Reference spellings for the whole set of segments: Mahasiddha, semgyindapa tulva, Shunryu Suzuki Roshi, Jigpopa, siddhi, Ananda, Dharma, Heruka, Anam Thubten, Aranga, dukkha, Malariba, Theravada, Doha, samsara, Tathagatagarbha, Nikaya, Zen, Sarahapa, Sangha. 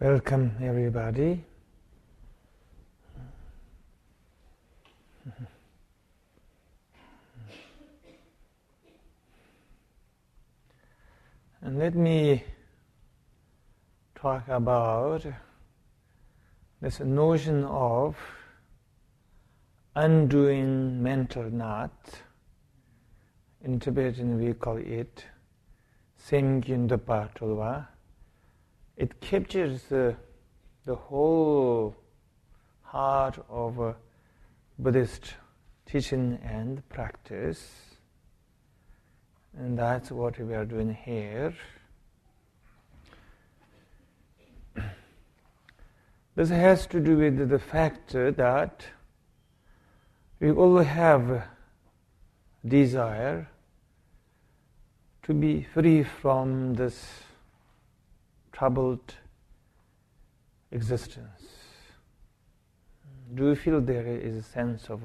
Welcome, everybody. And let me talk about this notion of undoing mental knot. In Tibetan we call it semgyindapa tulva. It captures the whole heart of Buddhist teaching and practice. And that's what we are doing here. This has to do with the fact that we all have desire to be free from this troubled existence. Do you feel there is a sense of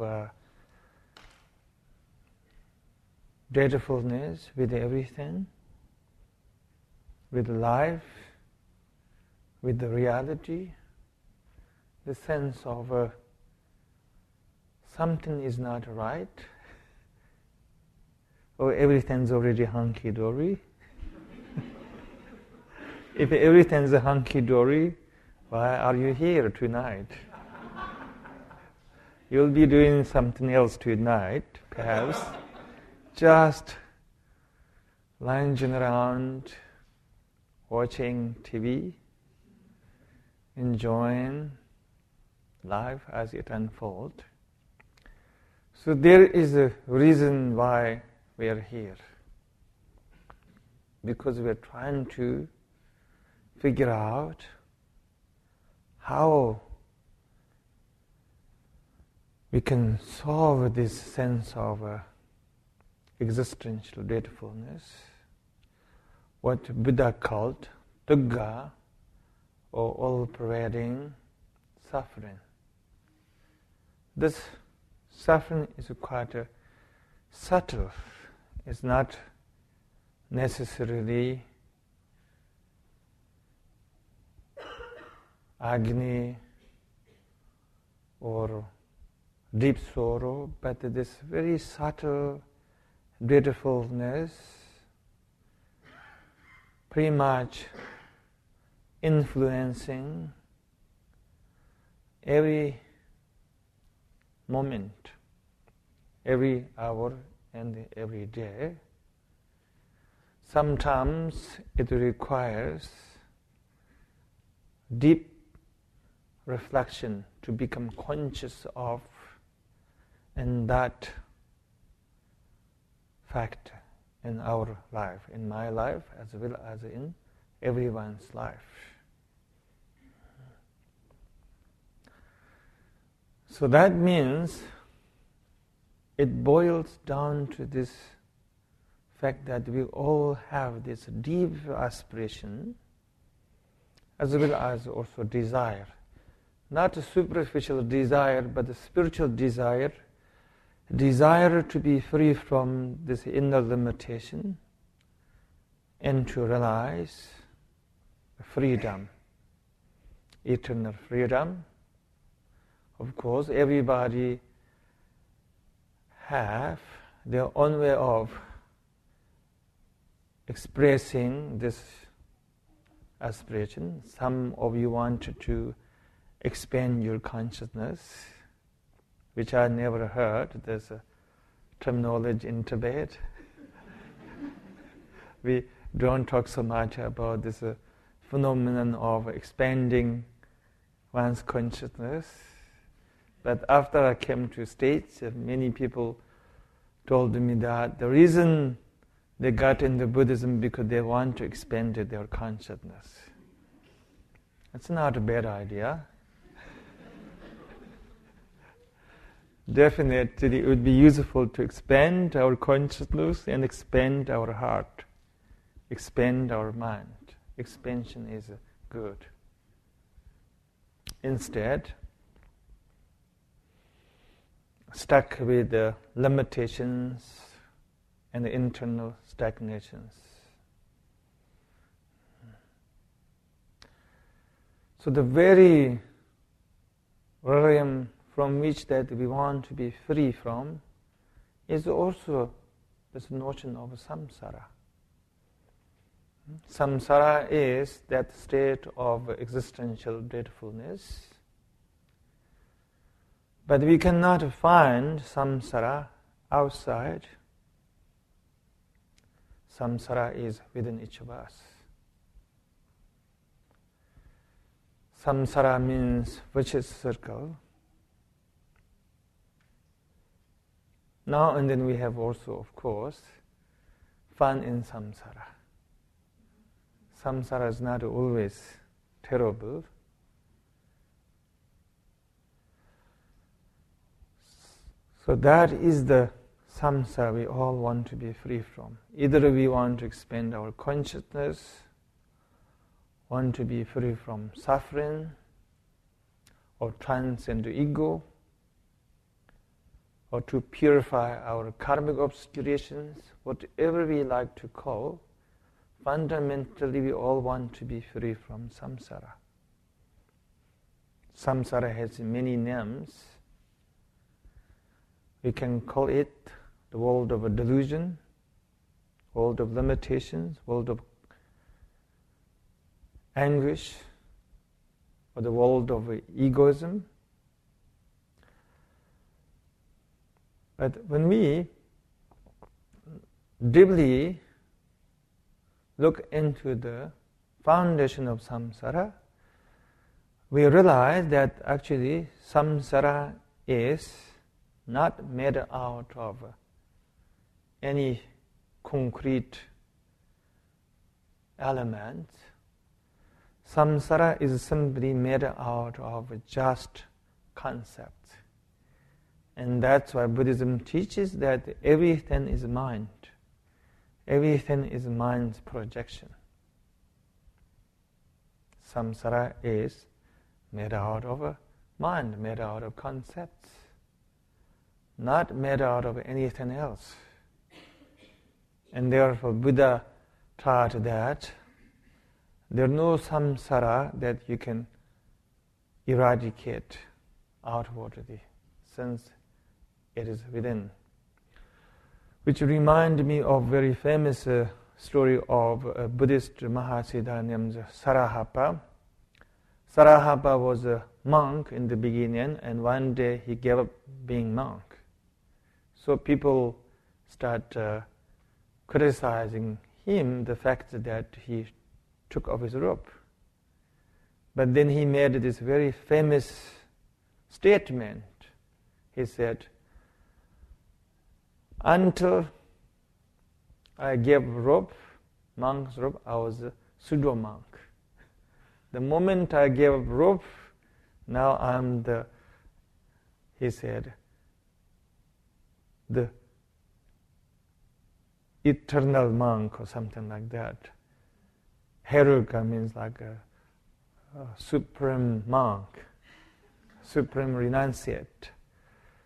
dutifulness with everything, with life, with the reality? The sense of something is not right, or everything's already hunky-dory. If everything's hunky-dory, why are you here tonight? You'll be doing something else tonight, perhaps. Just lounging around, watching TV, enjoying life as it unfolds. So there is a reason why we are here. Because we are trying to figure out how we can solve this sense of existential dutifulness, what Buddha called dukkha, or all-pervading suffering. This suffering is quite subtle. It's not necessarily agni or deep sorrow, but this very subtle dutifulness, pretty much influencing every moment, every hour, and every day. Sometimes it requires deep reflection to become conscious of, and that fact in our life, in my life, as well as in everyone's life. So that means it boils down to this fact that we all have this deep aspiration, as well as also desire. Not a superficial desire, but a spiritual desire. Desire to be free from this inner limitation and to realize freedom, eternal freedom. Of course, everybody have their own way of expressing this aspiration. Some of you want to expand your consciousness, which I never heard. There's a terminology in Tibet. We don't talk so much about this phenomenon of expanding one's consciousness. But after I came to States, many people told me that the reason they got into Buddhism because they want to expand their consciousness. It's not a bad idea. Definitely, it would be useful to expand our consciousness and expand our heart, expand our mind. Expansion is good. Instead, stuck with the limitations and the internal stagnations. So the very realm from which that we want to be free from is also this notion of samsara. Samsara is that state of existential dreadfulness. But we cannot find samsara outside. Samsara is within each of us. Samsara means vicious circle. Now and then we have also, of course, fun in samsara. Samsara is not always terrible. So that is the samsara we all want to be free from. Either we want to expand our consciousness, want to be free from suffering, or transcend the ego, or to purify our karmic obscurations, whatever we like to call, fundamentally we all want to be free from samsara. Samsara has many names. We can call it the world of a delusion, world of limitations, world of anguish, or the world of egoism. But when we deeply look into the foundation of samsara, we realize that actually samsara is not made out of any concrete element. Samsara is simply made out of just concepts. And that's why Buddhism teaches that everything is mind. Everything is mind's projection. Samsara is made out of mind, made out of concepts, not made out of anything else. And therefore Buddha taught that there is no samsara that you can eradicate outwardly, since it is within. Which reminds me of a very famous story of a Buddhist Mahasiddha named Sarahapa. Sarahapa was a monk in the beginning, and one day he gave up being monk. So people start criticizing him, the fact that he took off his robe. But then he made this very famous statement. He said, until I gave robe, monk's robe, I was a pseudo-monk. The moment I gave robe, now I'm the, he said, the eternal monk or something like that. Heruka means like a supreme monk, supreme renunciate.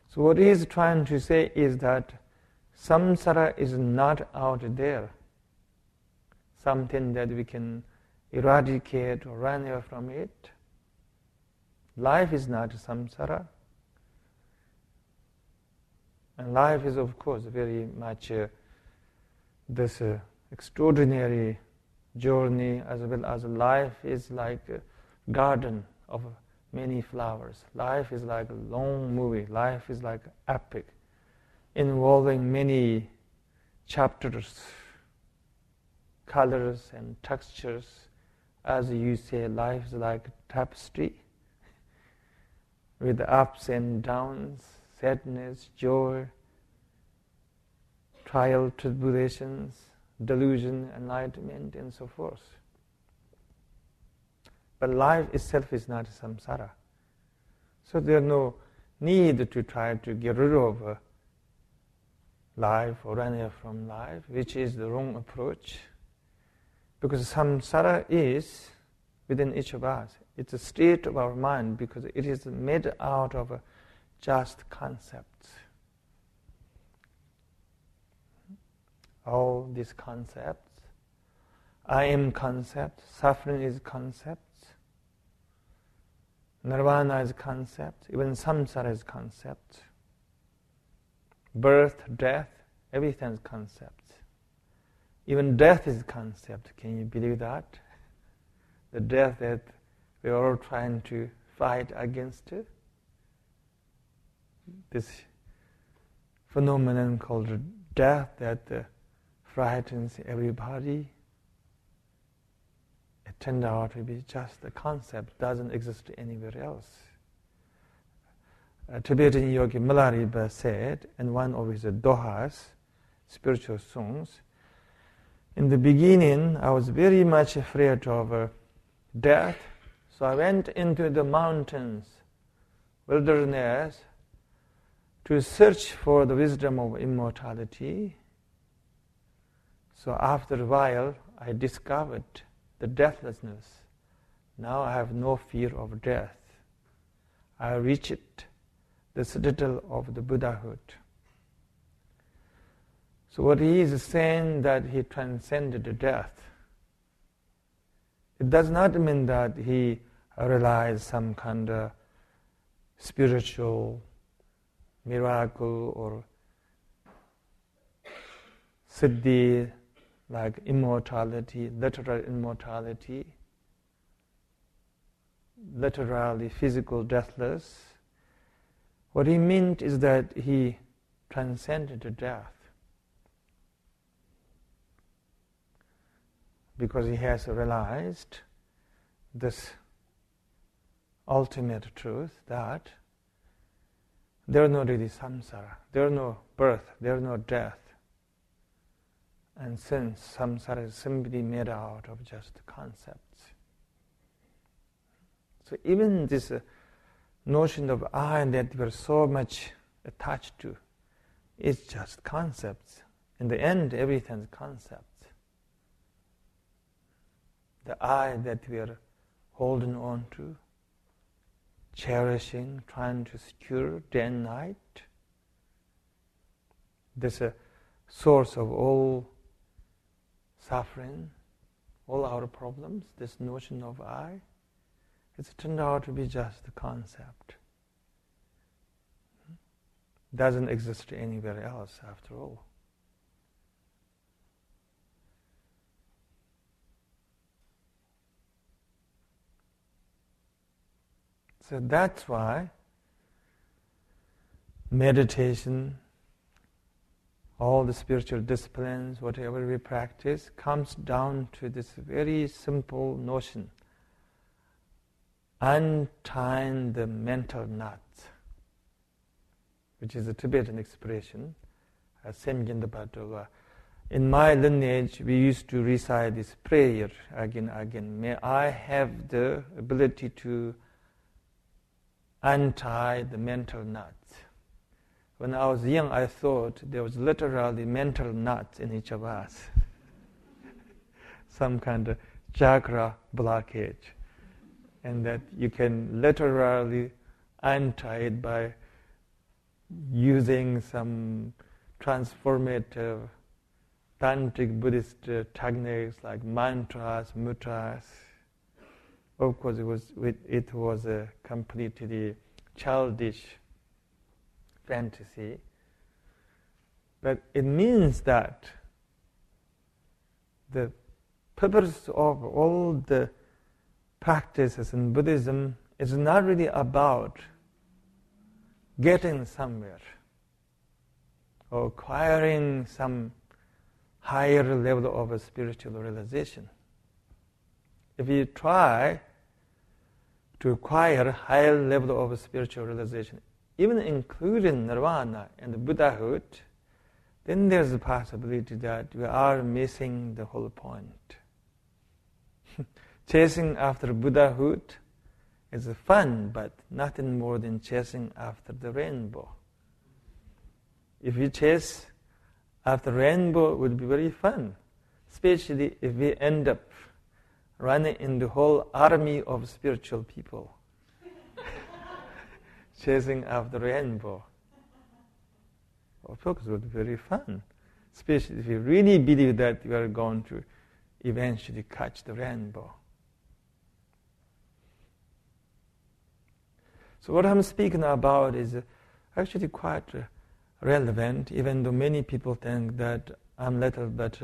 So what he is trying to say is that samsara is not out there, something that we can eradicate or run away from it. Life is not samsara. And life is, of course, very much this extraordinary journey, as well as life is like a garden of many flowers. Life is like a long movie. Life is like epic, involving many chapters, colors and textures. As you say, life is like a tapestry with ups and downs, sadness, joy, trial, tribulations, delusion, enlightenment, and so forth. But life itself is not samsara. So there is no need to try to get rid of life or run away from life, which is the wrong approach. Because samsara is within each of us. It's a state of our mind because it is made out of just concepts. All these concepts, I am concept, suffering is concept, Nirvana is a concept, even samsara is a concept. Birth, death, everything is a concept. Even death is a concept. Can you believe that? The death that we are all trying to fight against it. This phenomenon called death that frightens everybody. It turned out to be just a concept, doesn't exist anywhere else. A Tibetan yogi Malariba said, in one of his Doha's spiritual songs, in the beginning I was very much afraid of death, so I went into the mountains, wilderness, to search for the wisdom of immortality. So after a while, I discovered the deathlessness. Now I have no fear of death. I reached the citadel of the Buddhahood. So what he is saying that he transcended death. It does not mean that he realized some kind of spiritual miracle or siddhi, like immortality, literal immortality, literally physical deathless. What he meant is that he transcended death because he has realized this ultimate truth that there are no really samsara, there are no birth, there are no death. And since samsara is simply made out of just concepts. So even this notion of I that we're so much attached to is just concepts. In the end, everything's concepts. The I that we're holding on to, cherishing, trying to secure day and night, this source of all suffering, all our problems, this notion of I, it's turned out to be just a concept. Doesn't exist anywhere else after all. So that's why meditation, all the spiritual disciplines, whatever we practice, comes down to this very simple notion. Untying the mental knot, which is a Tibetan expression, semgyindapa tulva. In my lineage, we used to recite this prayer again and again. May I have the ability to untie the mental knot. When I was young, I thought there was literally mental knots in each of us. Some kind of chakra blockage. And that you can literally untie it by using some transformative tantric Buddhist techniques like mantras, mudras. Of course, it was a completely childish fantasy, but it means that the purpose of all the practices in Buddhism is not really about getting somewhere or acquiring some higher level of a spiritual realization. If you try to acquire higher level of a spiritual realization, even including nirvana and the Buddhahood, then there's a possibility that we are missing the whole point. Chasing after Buddhahood is fun, but nothing more than chasing after the rainbow. If we chase after rainbow, it would be very fun, especially if we end up running in the whole army of spiritual people. Chasing after rainbow. Of course, it would be very fun, especially if you really believe that you are going to eventually catch the rainbow. So what I'm speaking about is actually quite relevant, even though many people think that I'm little bit,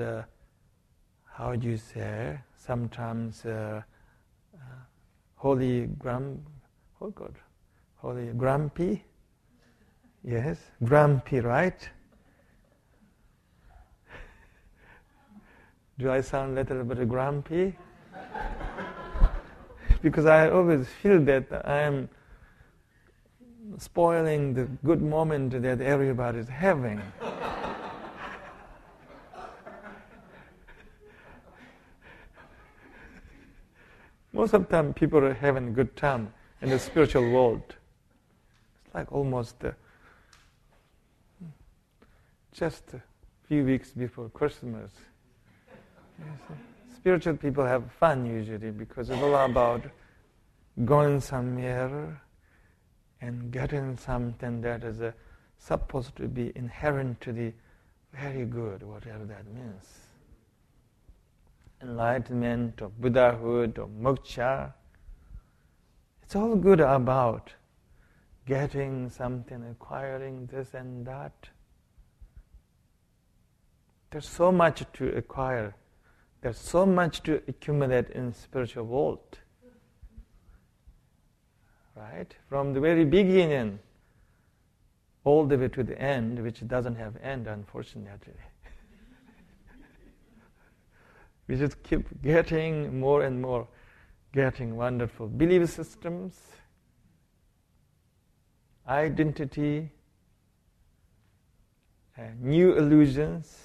how do you say, sometimes grumpy, yes, grumpy, right? Do I sound a little bit grumpy? Because I always feel that I am spoiling the good moment that everybody is having. Most of the time people are having a good time in the spiritual world. It's like almost just a few weeks before Christmas. Spiritual people have fun usually because it's all about going somewhere and getting something that is supposed to be inherently very good, whatever that means. Enlightenment or Buddhahood or moksha. It's all good about getting something, acquiring this and that. There's so much to acquire. There's so much to accumulate in spiritual world, right? From the very beginning, all the way to the end, which doesn't have end, unfortunately. We just keep getting more and more, getting wonderful belief systems, identity, new illusions,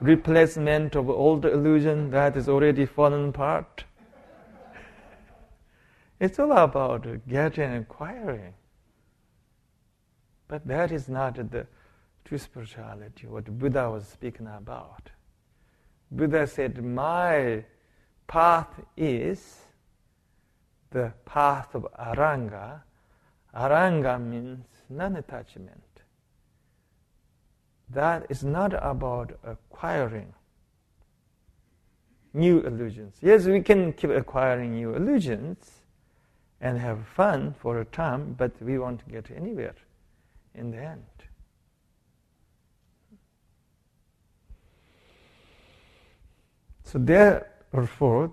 replacement of old illusion that is already fallen apart. It's all about getting and acquiring. But that is not the true spirituality, what Buddha was speaking about. Buddha said, my path is the path of Aranga. Aranga means non-attachment. That is not about acquiring new illusions. Yes, we can keep acquiring new illusions and have fun for a time, but we won't get anywhere in the end. So therefore,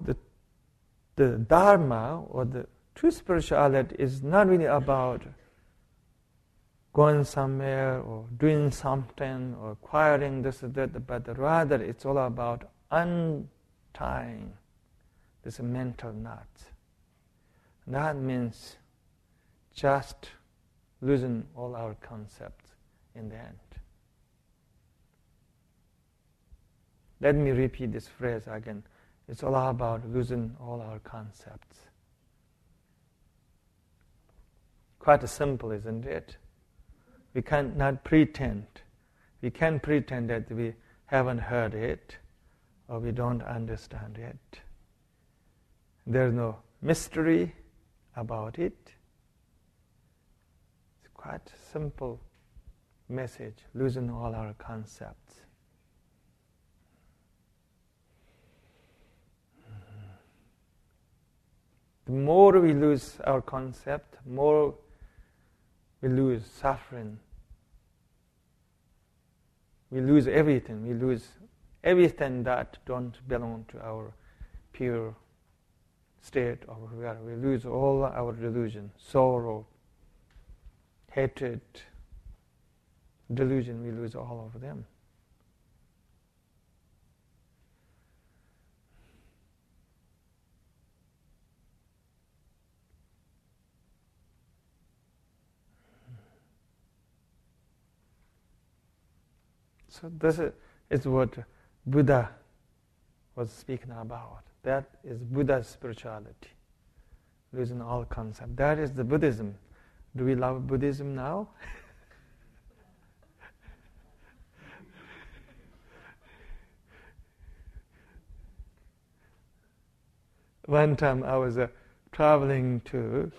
the Dharma or the true spirituality is not really about going somewhere or doing something or acquiring this or that, but rather it's all about untying this mental knot. That means just losing all our concepts in the end. Let me repeat this phrase again. It's all about losing all our concepts. Quite simple, isn't it? We cannot pretend. We can pretend that we haven't heard it or we don't understand it. There's no mystery about it. It's quite a simple message, losing all our concepts. The more we lose our concept, more we lose suffering. We lose everything. We lose everything that don't belong to our pure state of awareness. We lose all our delusion, sorrow, hatred, delusion. We lose all of them. So this is what Buddha was speaking about. That is Buddha's spirituality, losing all concept. That is the Buddhism. Do we love Buddhism now? One time I was traveling to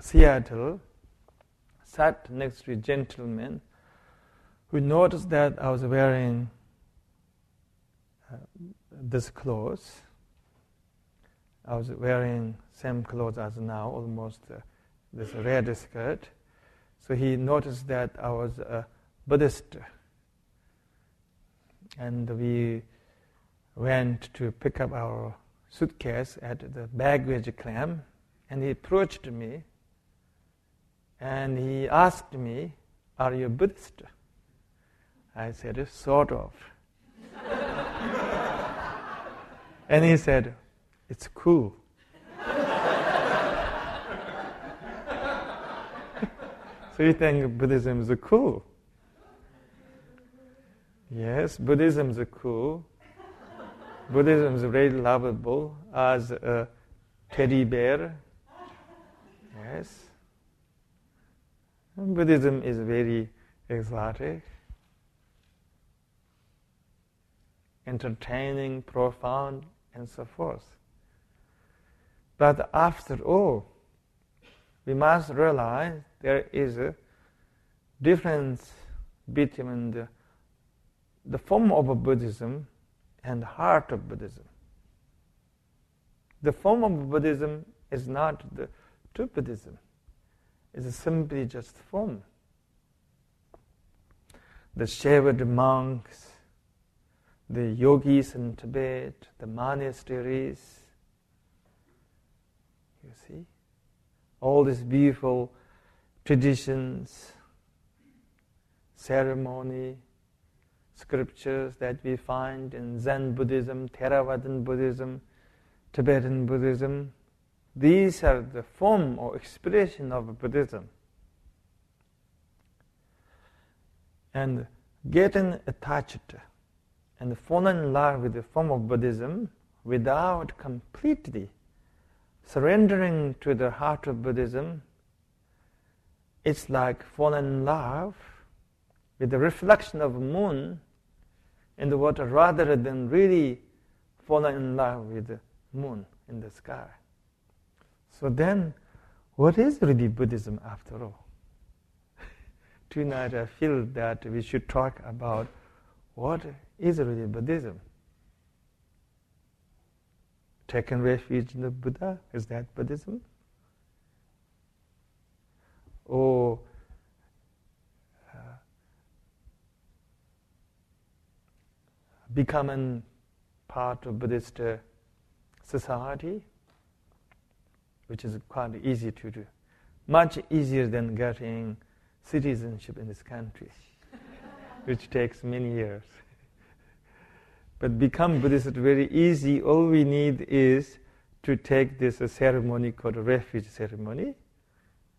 Seattle, sat next to a gentleman who noticed that I was wearing this clothes. I was wearing same clothes as now, almost this red skirt. So he noticed that I was a Buddhist. And we went to pick up our suitcase at the baggage claim, and he approached me, and he asked me, "Are you Buddhist?" I said, "Sort of." And he said, "It's cool." So you think Buddhism is cool? Yes, Buddhism is cool. Buddhism is really lovable as a teddy bear. Yes. Buddhism is very exotic, entertaining, profound, and so forth. But after all, we must realize there is a difference between the form of Buddhism and the heart of Buddhism. The form of Buddhism is not the true Buddhism. It's simply just form. The shaved monks, the yogis in Tibet, the monasteries, you see, all these beautiful traditions, ceremony, scriptures that we find in Zen Buddhism, Theravada Buddhism, Tibetan Buddhism. These are the form or expression of Buddhism. And getting attached and falling in love with the form of Buddhism without completely surrendering to the heart of Buddhism, it's like falling in love with the reflection of moon in the water rather than really falling in love with the moon in the sky. So then, what is really Buddhism after all? Tonight I feel that we should talk about what is really Buddhism. Taking refuge in the Buddha, is that Buddhism? Or becoming part of Buddhist society, which is quite easy to do, much easier than getting citizenship in this country, which takes many years. But become Buddhist is very easy. All we need is to take this ceremony called refuge ceremony.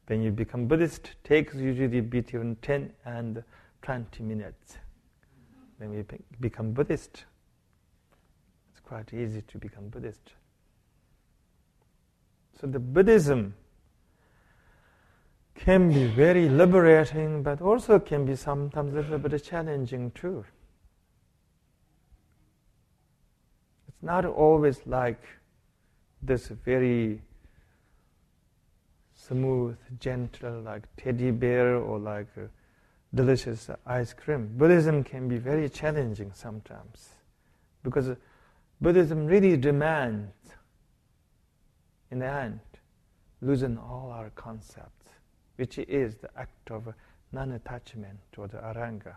Then you become Buddhist. Takes usually between 10 and 20 minutes. Then you become Buddhist. It's quite easy to become Buddhist. So the Buddhism can be very liberating, but also can be sometimes a little bit challenging too. It's not always like this very smooth, gentle, like teddy bear or like delicious ice cream. Buddhism can be very challenging sometimes because Buddhism really demands, in the end, losing all our concepts, which is the act of non-attachment to the Aranga.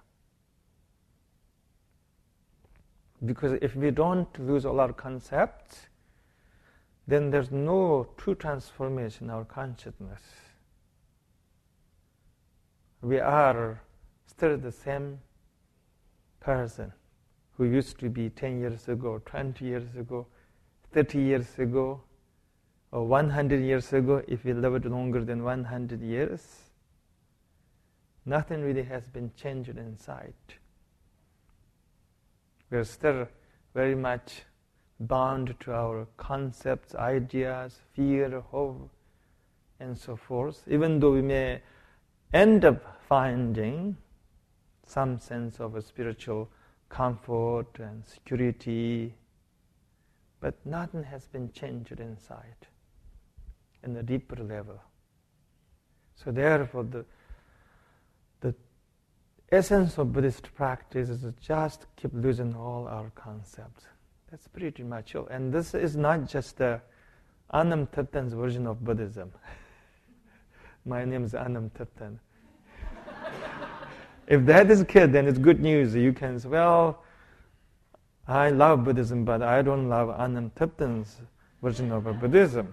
Because if we don't lose all our concepts, then there's no true transformation in our consciousness. We are still the same person who used to be 10 years ago, 20 years ago, 30 years ago, or 100 years ago, if we lived longer than 100 years. Nothing really has been changed inside. We are still very much bound to our concepts, ideas, fear, hope, and so forth, even though we may end up finding some sense of a spiritual comfort and security, but nothing has been changed inside, in the deeper level. So therefore, the essence of Buddhist practice is to just keep losing all our concepts. That's pretty much all. And this is not just Anam Thubten's version of Buddhism. My name is Anam Thubten. If that is clear, then it's good news. You can say, well, I love Buddhism, but I don't love Anam Thubten's version of Buddhism.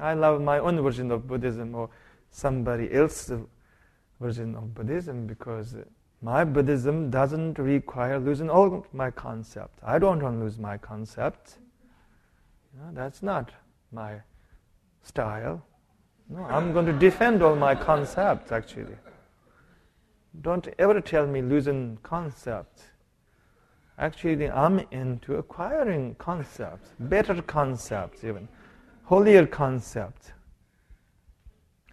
I love my own version of Buddhism or somebody else's version of Buddhism, because my Buddhism doesn't require losing all my concepts. I don't want to lose my concepts. No, that's not my style. No, I'm going to defend all my concepts, actually. Don't ever tell me losing concepts. Actually, I'm into acquiring concepts, better concepts even, holier concepts.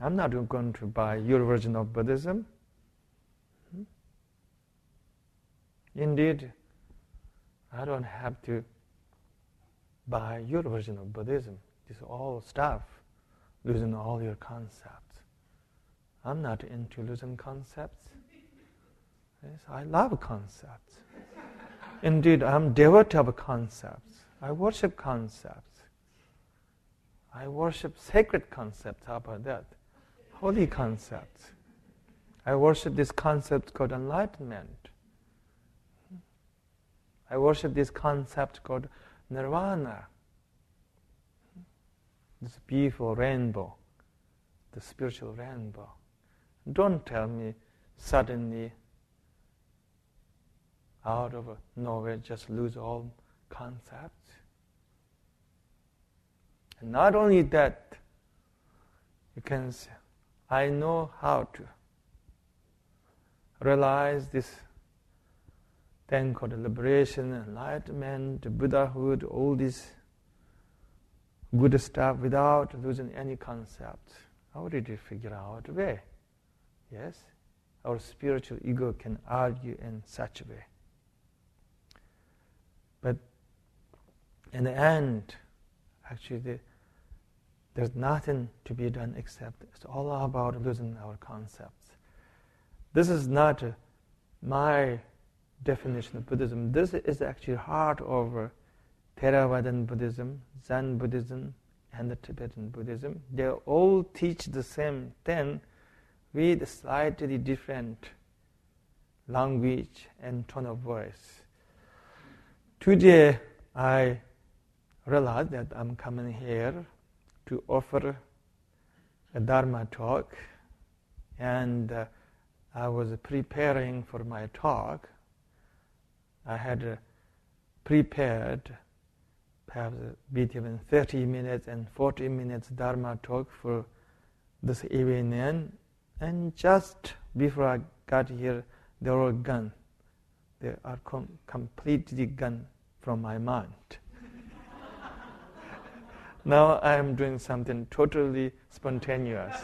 I'm not going to buy your version of Buddhism. Indeed, I don't have to buy your version of Buddhism. This all stuff, losing all your concepts. I'm not into losing concepts. Yes, I love concepts. Indeed, I'm devout of concepts. I worship concepts. I worship sacred concepts. How about that? Holy concepts. I worship this concept called enlightenment. I worship this concept called nirvana. This beautiful rainbow, the spiritual rainbow. Don't tell me suddenly, out of nowhere, just lose all concepts. And not only that, you can say, I know how to realize this thing called liberation, enlightenment, Buddhahood, all this good stuff without losing any concepts. How did you figure out a way? Yes, our spiritual ego can argue in such a way. But in the end, actually, there's nothing to be done except it's all about losing our concepts. This is not my definition of Buddhism. This is actually heart of Theravada Buddhism, Zen Buddhism, and the Tibetan Buddhism. They all teach the same thing with slightly different language and tone of voice. Today, I realized that I'm coming here to offer a Dharma talk, and I was preparing for my talk. I had prepared perhaps between 30 minutes and 40 minutes Dharma talk for this evening, and just before I got here, they were gone. They are completely gone from my mind. Now I am doing something totally spontaneous.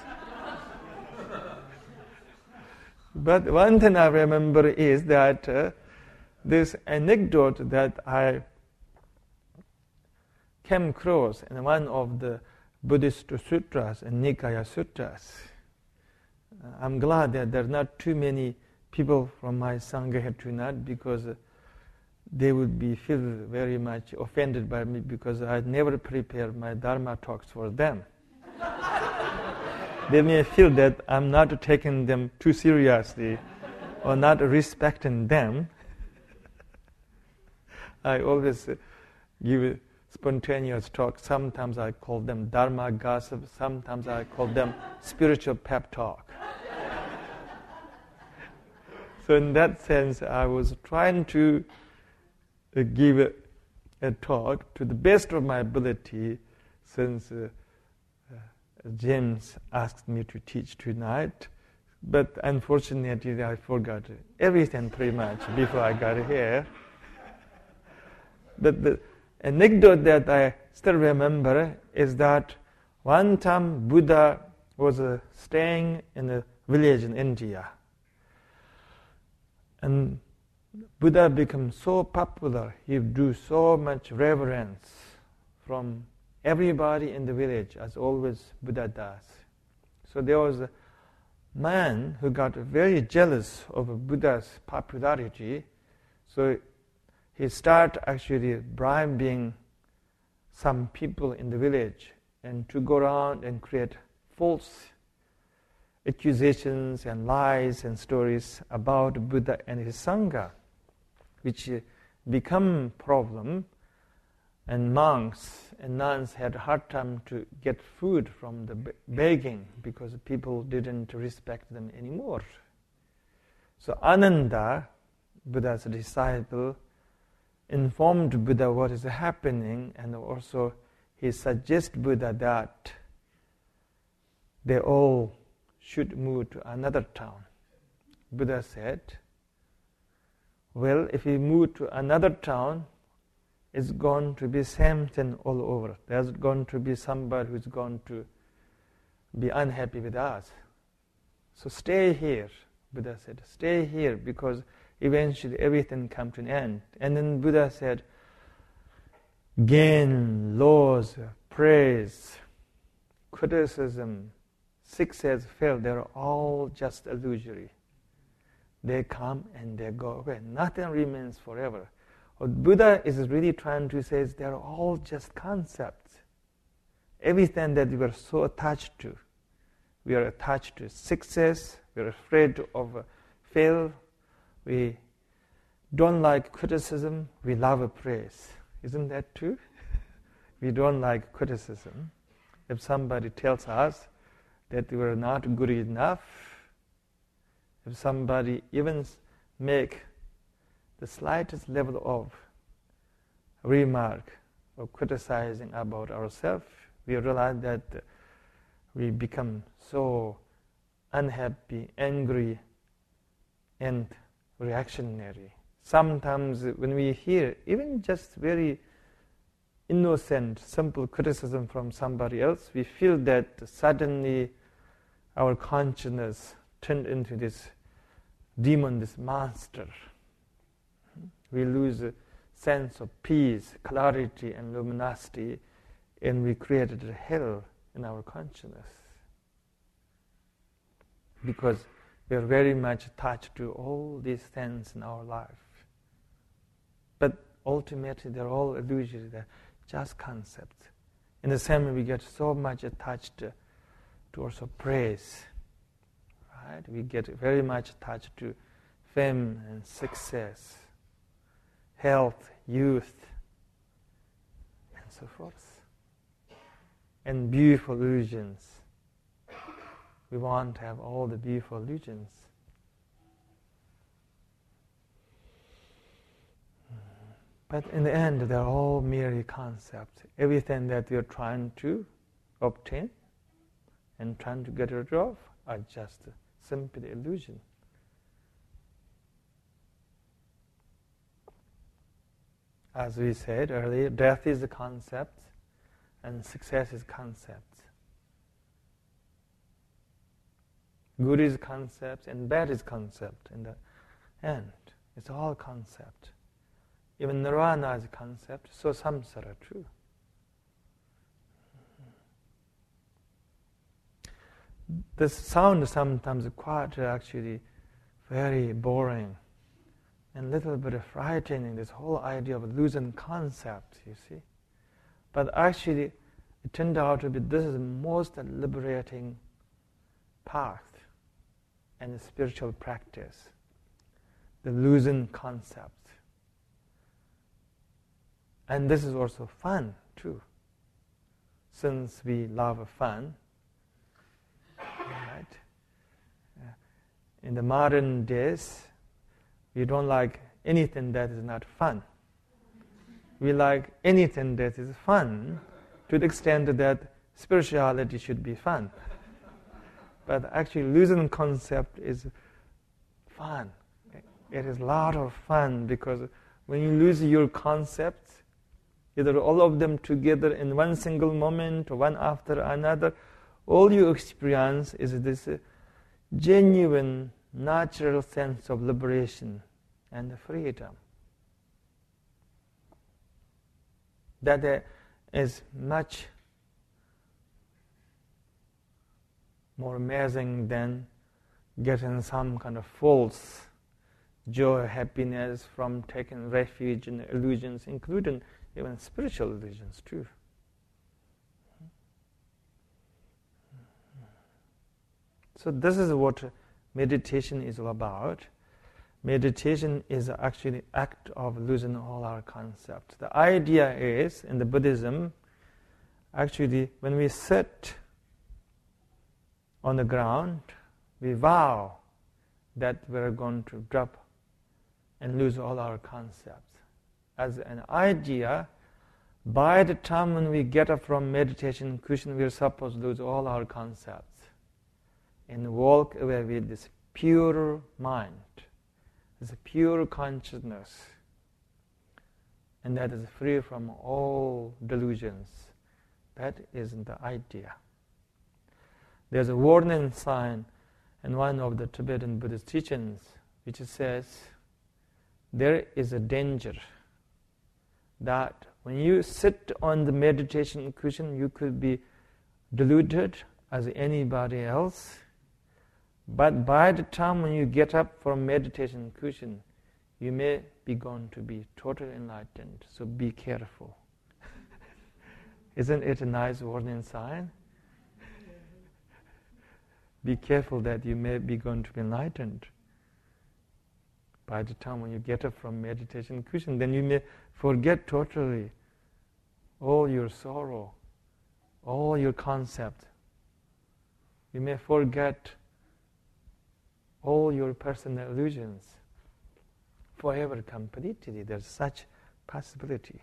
But one thing I remember is that this anecdote that I came across in one of the Buddhist sutras, in Nikaya sutras. I'm glad that there are not too many people from my Sangha here tonight, because they would be feel very much offended by me, because I never prepare my Dharma talks for them. They may feel that I'm not taking them too seriously or not respecting them. I always give spontaneous talks. Sometimes I call them Dharma gossip. Sometimes I call them spiritual pep talk. So in that sense, I was trying to give a talk to the best of my ability, since James asked me to teach tonight. But unfortunately, I forgot everything pretty much before I got here. But the anecdote that I still remember is that one time Buddha was staying in a village in India. And Buddha became so popular, he drew so much reverence from everybody in the village, as always Buddha does. So there was a man who got very jealous of Buddha's popularity, so he started actually bribing some people in the village and to go around and create false accusations and lies and stories about Buddha and his Sangha, which become problem, and monks and nuns had a hard time to get food from the begging because people didn't respect them anymore. So Ananda, Buddha's disciple, informed Buddha what is happening, and also he suggests Buddha that they all should move to another town. Buddha said, well, if we move to another town, it's going to be same thing all over. There's going to be somebody who's going to be unhappy with us. So stay here, Buddha said. Stay here because eventually everything comes to an end. And then Buddha said, gain, loss, praise, criticism, success, fail, they're all just illusory. They come and they go away. Nothing remains forever. What Buddha is really trying to say is they're all just concepts. Everything that we are so attached to, we are attached to success, we are afraid of fail, we don't like criticism, we love praise. Isn't that true? We don't like criticism. If somebody tells us that we are not good enough, if somebody even make the slightest level of remark or criticizing about ourselves, we realize that we become so unhappy, angry, and reactionary. Sometimes when we hear even just very innocent, simple criticism from somebody else, we feel that suddenly our consciousness turned into this demon, this monster. We lose a sense of peace, clarity, and luminosity, and we created a hell in our consciousness because we are very much attached to all these things in our life. But ultimately, they're all illusory. They're just concepts. In the same way, we get so much attached to also praise. Right? We get very much attached to fame and success, health, youth, and so forth, and beautiful illusions. We want to have all the beautiful illusions. But in the end, they're all merely concepts. Everything that you're trying to obtain and trying to get rid of are just simply illusion. As we said earlier, death is a concept and success is a concept. Good is a concept and bad is a concept in the end. It's all concept. Even nirvana is a concept, so samsara too. The sound sometimes is quite actually very boring and a little bit frightening, this whole idea of losing concept, you see. But actually, it turned out to be this is the most liberating path and spiritual practice, the losing concept. And this is also fun, too. Since we love fun, right? In the modern days, we don't like anything that is not fun. We like anything that is fun to the extent that spirituality should be fun. But actually, losing concept is fun. It is a lot of fun because when you lose your concepts, either all of them together in one single moment, or one after another, all you experience is this genuine, natural sense of liberation and freedom. That is much more amazing than getting some kind of false joy, happiness from taking refuge in illusions, including even spiritual illusions too. So this is what meditation is all about. Meditation is actually an act of losing all our concepts. The idea is, in the Buddhism, actually when we sit on the ground, we vow that we're going to drop and lose all our concepts. As an idea, by the time when we get up from meditation cushion, we're supposed to lose all our concepts and walk away with this pure mind, this pure consciousness, and that is free from all delusions. That is the idea. There's a warning sign in one of the Tibetan Buddhist teachings which says, there is a danger that when you sit on the meditation cushion, you could be deluded as anybody else. But by the time when you get up from meditation cushion, you may be going to be totally enlightened. So be careful. Isn't it a nice warning sign? Be careful that you may be going to be enlightened. By the time when you get up from meditation cushion, then you may forget totally all your sorrow, all your concept. You may forget all your personal illusions forever completely. There's such possibility.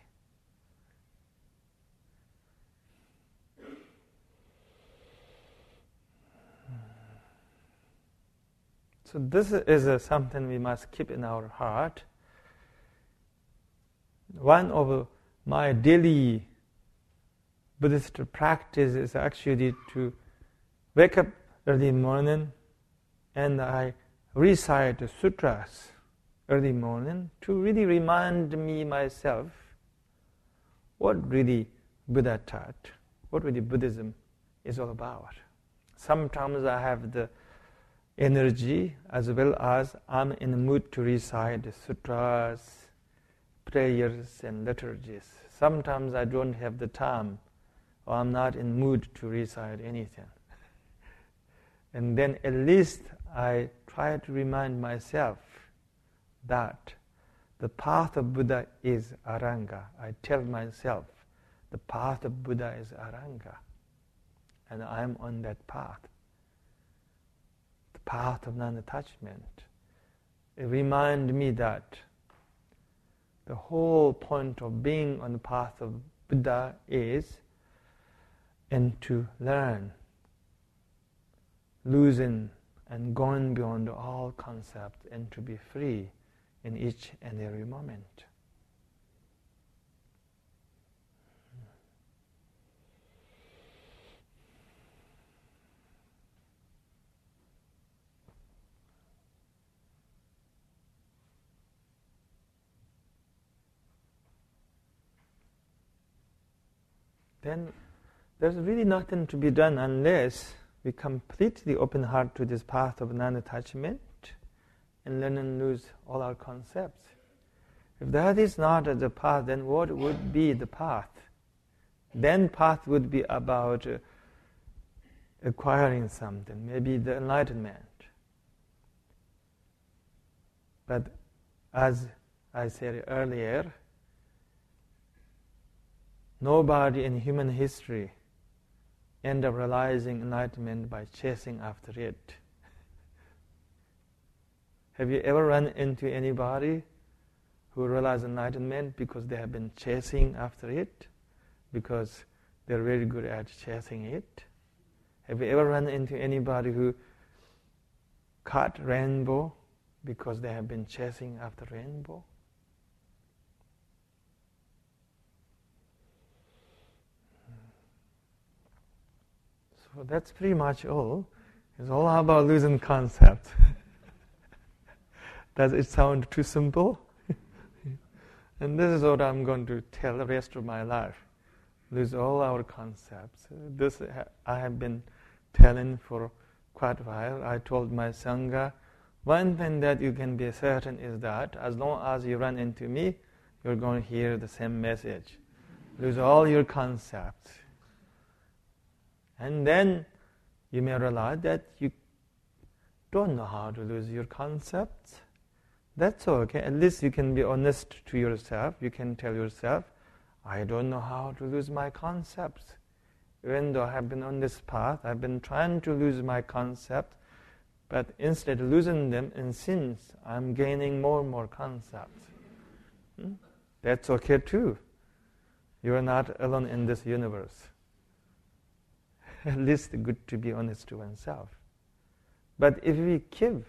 So this is something we must keep in our heart. One of my daily Buddhist practice is actually to wake up early morning and I recite sutras early morning to really remind me myself what really Buddha taught, what really Buddhism is all about. Sometimes I have the energy, as well as I'm in the mood to recite sutras, prayers, and liturgies. Sometimes I don't have the time, or I'm not in the mood to recite anything. And then at least I try to remind myself that the path of Buddha is Aranga. I tell myself, the path of Buddha is Aranga, and I'm on that path. Path of non-attachment. It reminds me that the whole point of being on the path of Buddha is and to learn, losing and going beyond all concepts and to be free in each and every moment. Then there's really nothing to be done unless we completely open heart to this path of non-attachment and learn and lose all our concepts. If that is not the path, then what would be the path? Then path would be about acquiring something, maybe the enlightenment. But as I said earlier, nobody in human history end up realizing enlightenment by chasing after it. Have you ever run into anybody who realized enlightenment because they have been chasing after it? Because they're very good at chasing it? Have you ever run into anybody who caught rainbow because they have been chasing after rainbow? So that's pretty much all. It's all about losing concept. Does it sound too simple? And this is what I'm going to tell the rest of my life. Lose all our concepts. This I have been telling for quite a while. I told my Sangha, one thing that you can be certain is that as long as you run into me, you're going to hear the same message. Lose all your concepts. And then you may realize that you don't know how to lose your concepts, that's okay. At least you can be honest to yourself. You can tell yourself, I don't know how to lose my concepts. Even though I have been on this path, I've been trying to lose my concepts, but instead of losing them in sins, I'm gaining more and more concepts. That's okay too. You are not alone in this universe. At least good to be honest to oneself. But if we give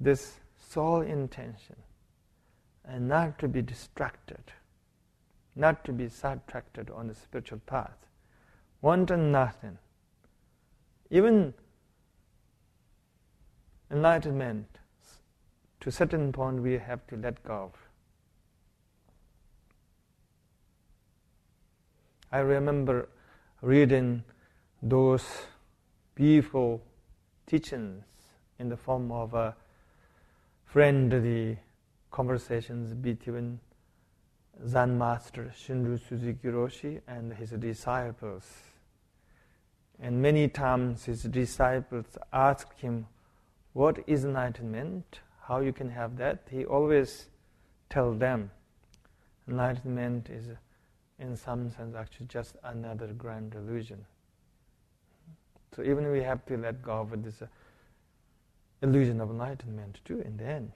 this sole intention and not to be distracted, not to be sidetracked on the spiritual path, wanting nothing, even enlightenment, to a certain point we have to let go of. I remember reading those beautiful teachings in the form of friendly conversations between Zen Master Shunryu Suzuki Roshi and his disciples. And many times his disciples asked him, what is enlightenment? How you can have that? He always tells them, enlightenment is in some sense actually just another grand illusion. So even we have to let go of this illusion of enlightenment too in the end.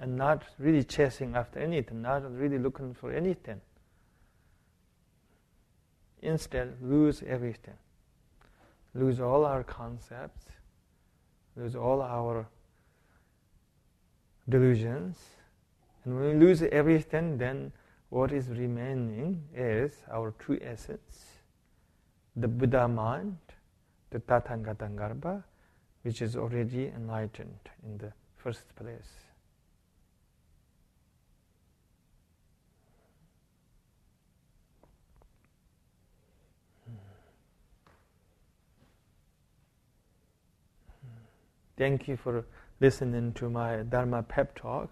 And not really chasing after anything, not really looking for anything. Instead, lose everything. Lose all our concepts, lose all our delusions. And when we lose everything, then what is remaining is our true essence, the Buddha mind, the Tathagatagarbha, which is already enlightened in the first place. Thank you for listening to my Dharma pep talk.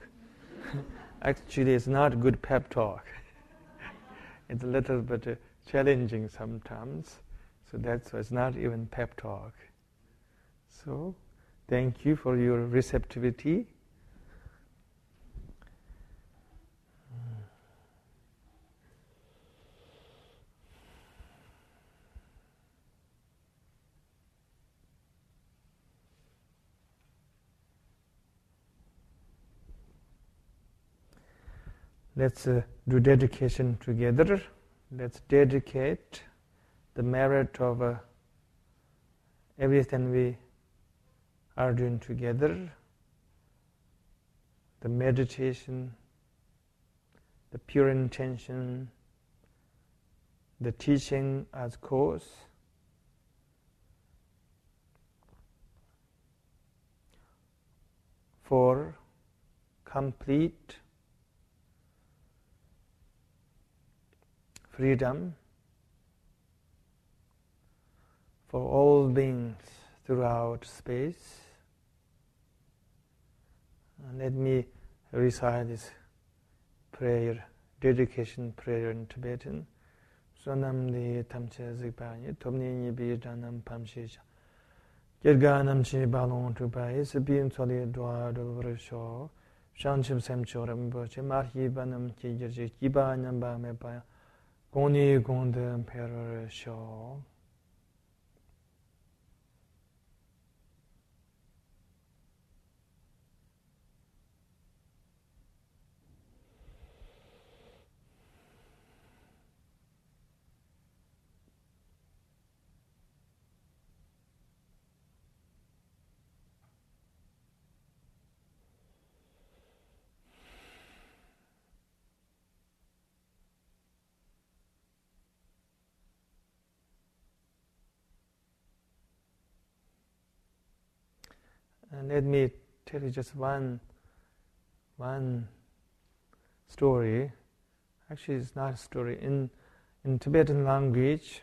Actually, it's not a good pep talk. It's a little bit challenging sometimes. So that's why it's not even pep talk. So, thank you for your receptivity. Let's do dedication together. Let's dedicate the merit of everything we are doing together, the meditation, the pure intention, the teaching as cause, for complete freedom for all beings throughout space. And let me recite this prayer, dedication prayer in Tibetan. Sonam le tamche zikpanye, tomni nyibi danam pamshisha. Kirganam chi balon tupaye, sabim soli dwa dolvar shaw. Shanshim semchoram boche, marhi banam ki jirji, kiba nam ba me paya. Goni Gondam Emperor Shaw. And let me tell you just one story. Actually, it's not a story. In Tibetan language,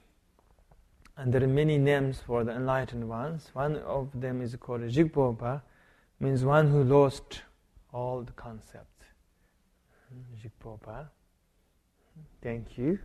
and there are many names for the enlightened ones. One of them is called Jigpopa, means one who lost all the concepts. Jigpopa. Thank you.